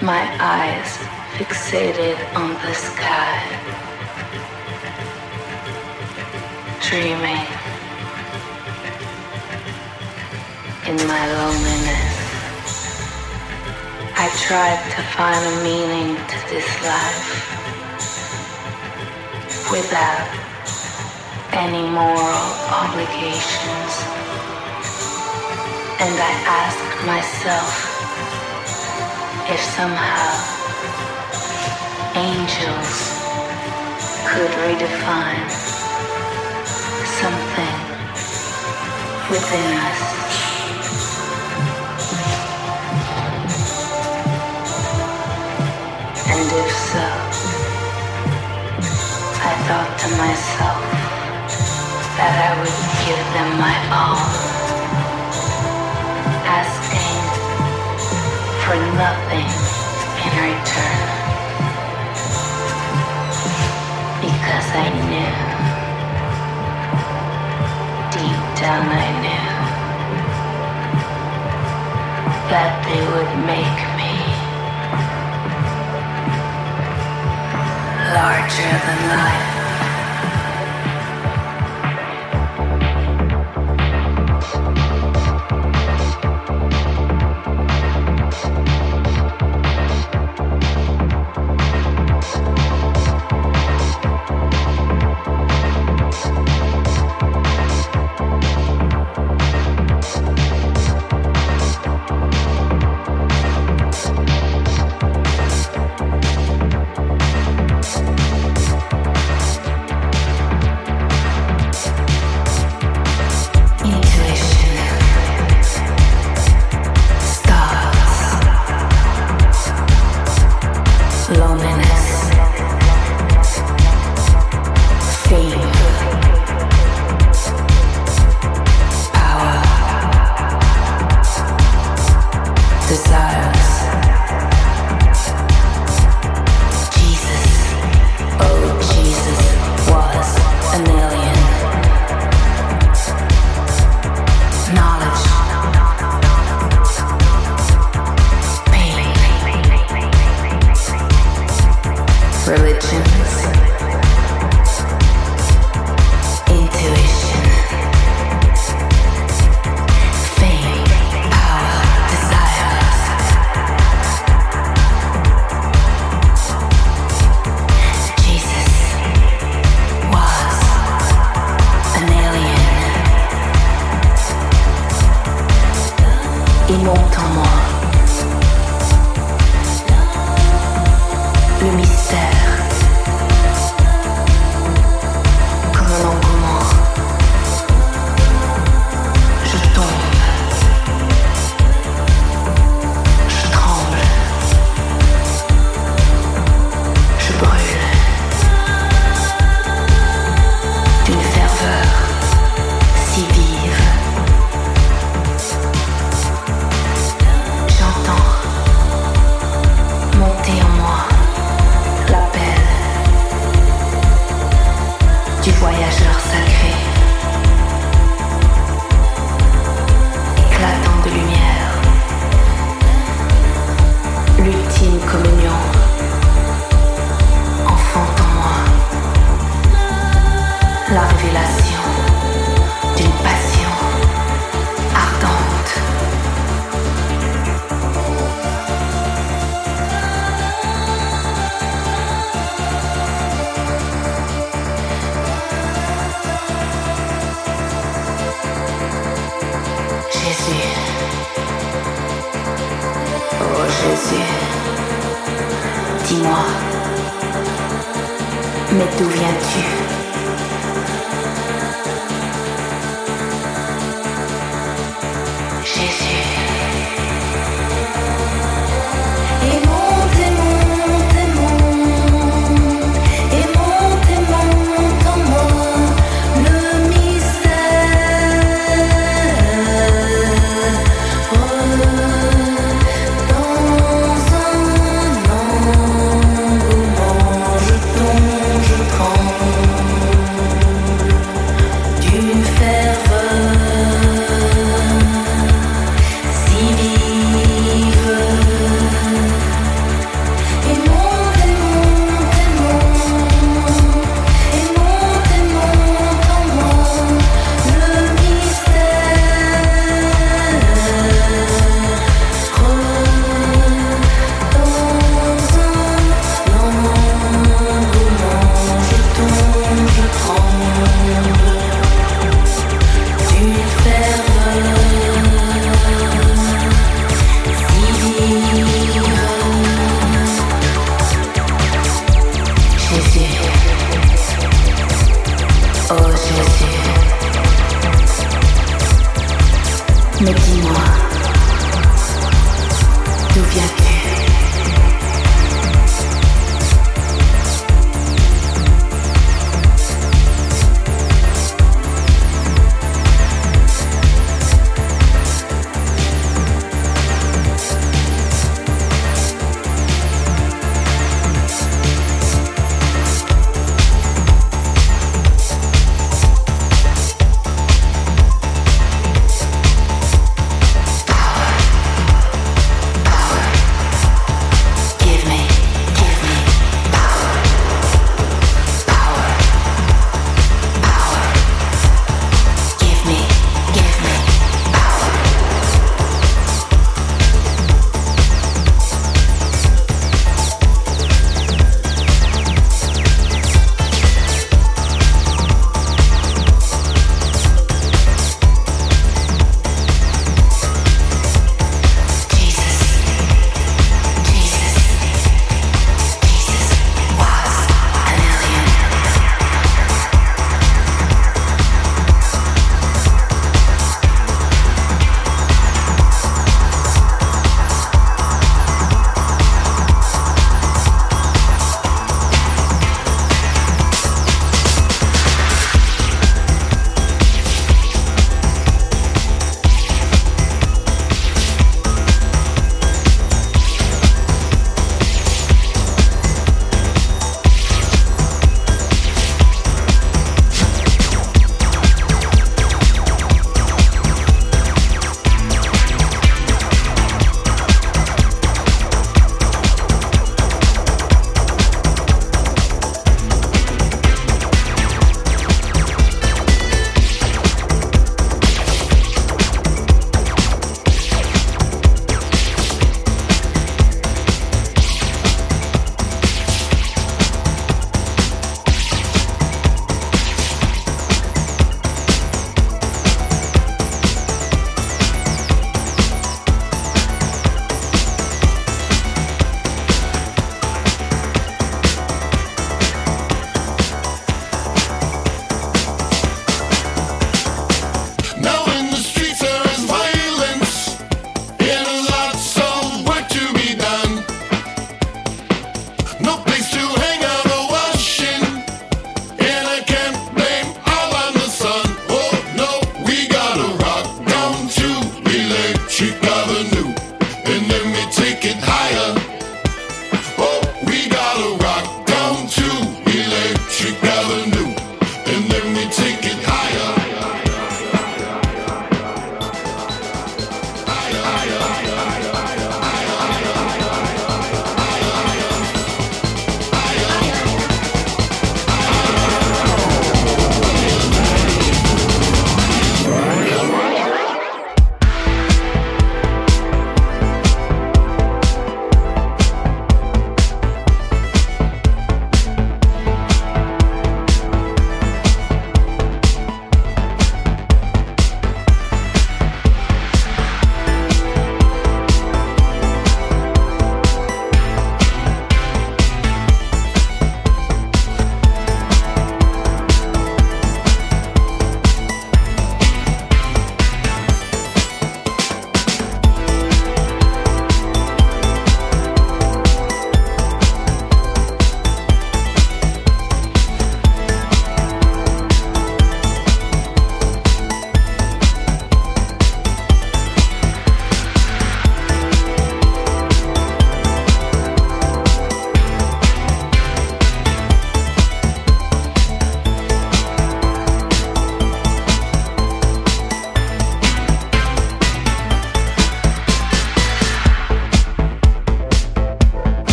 My eyes fixated on the sky, dreaming in my loneliness. I tried to find a meaning to this life without any moral obligations, and I asked myself if somehow angels could redefine something within us. And if so, I thought to myself that I would give them my all, asking for nothing in return, because I knew, deep down I knew, that they would make me larger than life. Mais dis-moi, d'où viens-tu?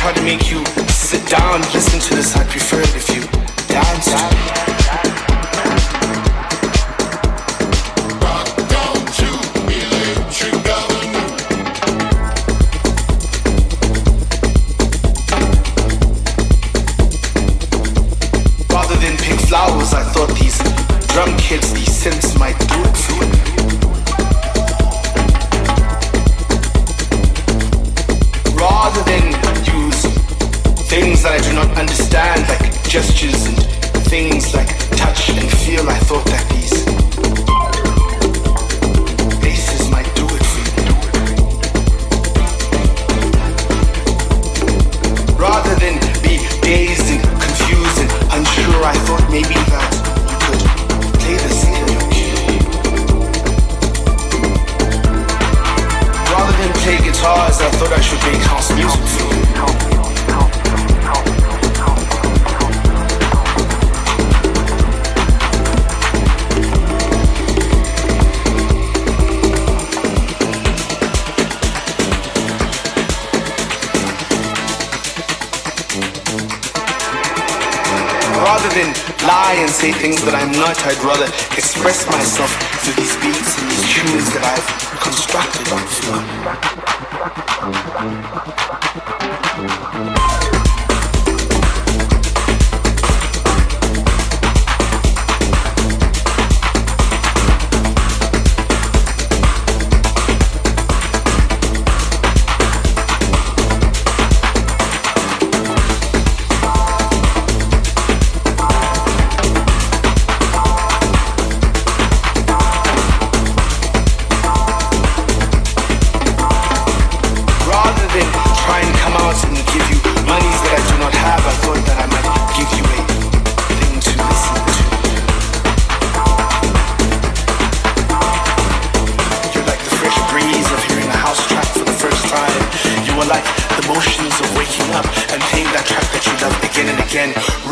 try to make you sit down and listen to this. I'd prefer it if you danced. Rather than pick flowers, I thought these drum kids, these synths might do it for you. Rather than use things that I do not understand, like gestures and things like touch and feel, I thought that these faces might do it for you. Rather than be dazed and confused and unsure, I thought maybe that you could play this karaoke. Rather than play guitars, I thought I should make house music for you. Rather than lie and say things that I'm not, I'd rather express myself through these beats and these tunes that I've constructed on film.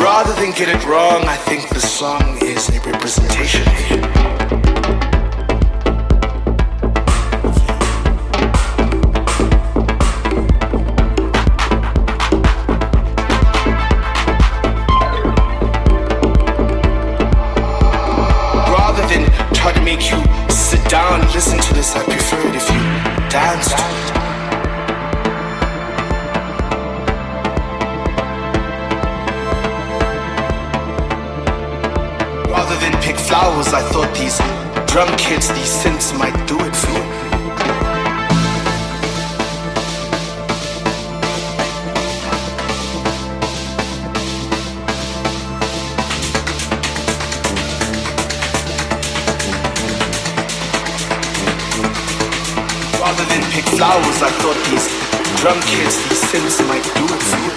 Rather than get it wrong, I think the song is a representation. Rather than try to make you sit down and listen to this, I prefer it if you danced. Flowers, I thought these drum kits, these synths might do it for you. Rather than pick flowers, I thought these drum kits, these synths might do it for you.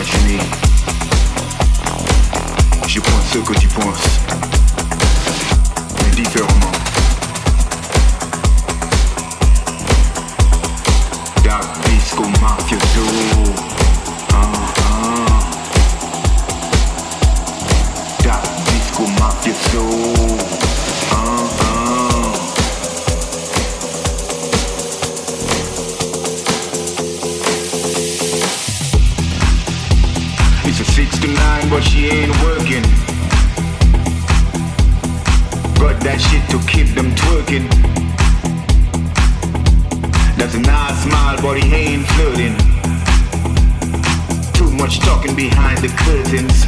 imaginer. Je pense ce que tu penses, mais différemment. Dark disco mafioso. Dark disco mafioso. But she ain't working. Got that shit to keep them twerking. That's a nice smile, but he ain't flirting. Too much talking behind the curtains.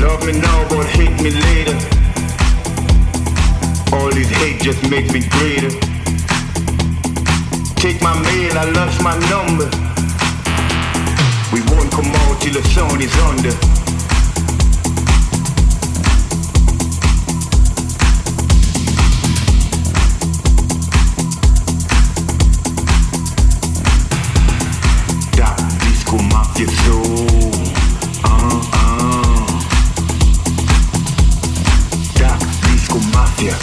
Love me now, but hate me later. All this hate just makes me greater. Take my mail, I lost my number. We won't come out till the sun is under. Dark disco mafioso. Dark disco mafia.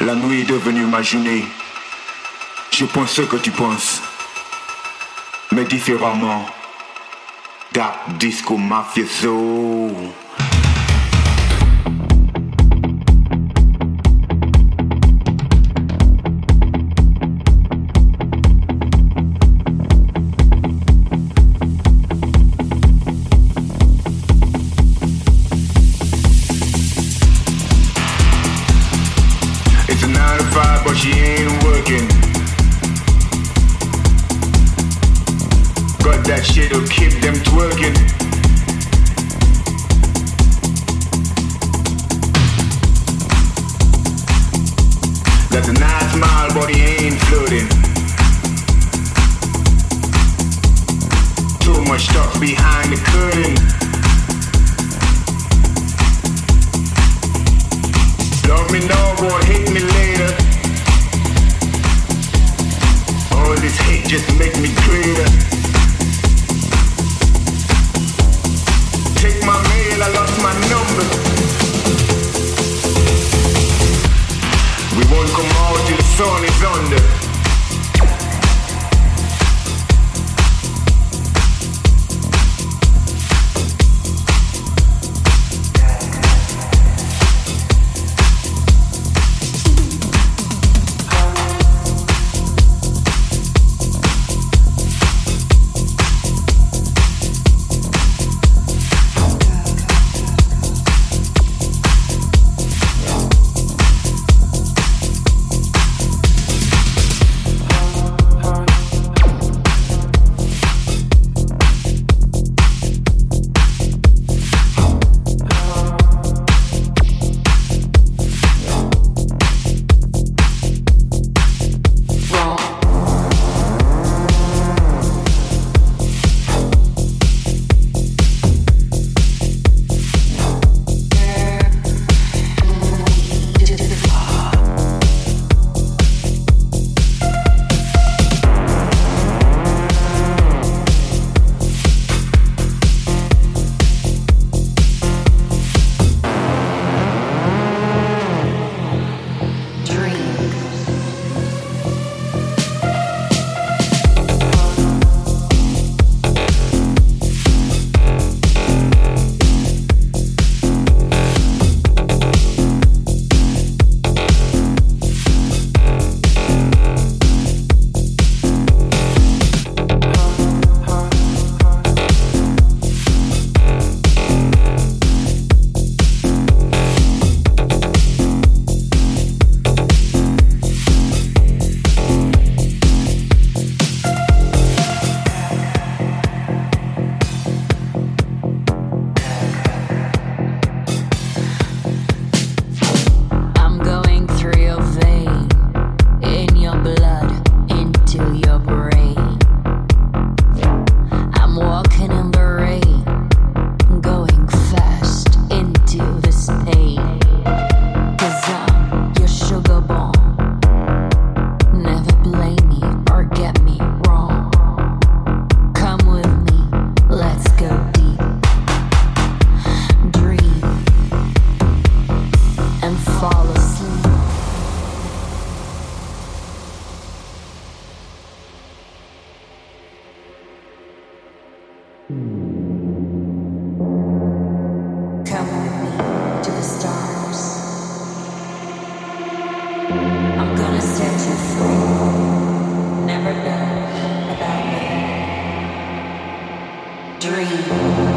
La nuit est devenue ma journée. Je pense ce que tu penses, mais différemment. Dark disco mafioso. fall asleep. Come with me to the stars. I'm gonna set you free. Never know about me. Dream.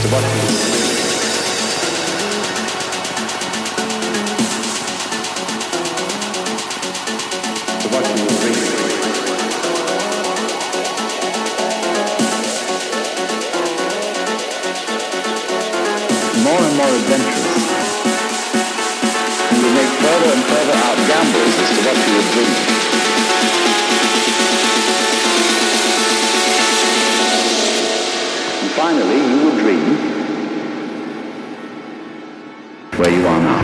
The bottom of the more and more adventurous, and would make further and further out gambles as to what he would do. And finally, you would dream where you are now.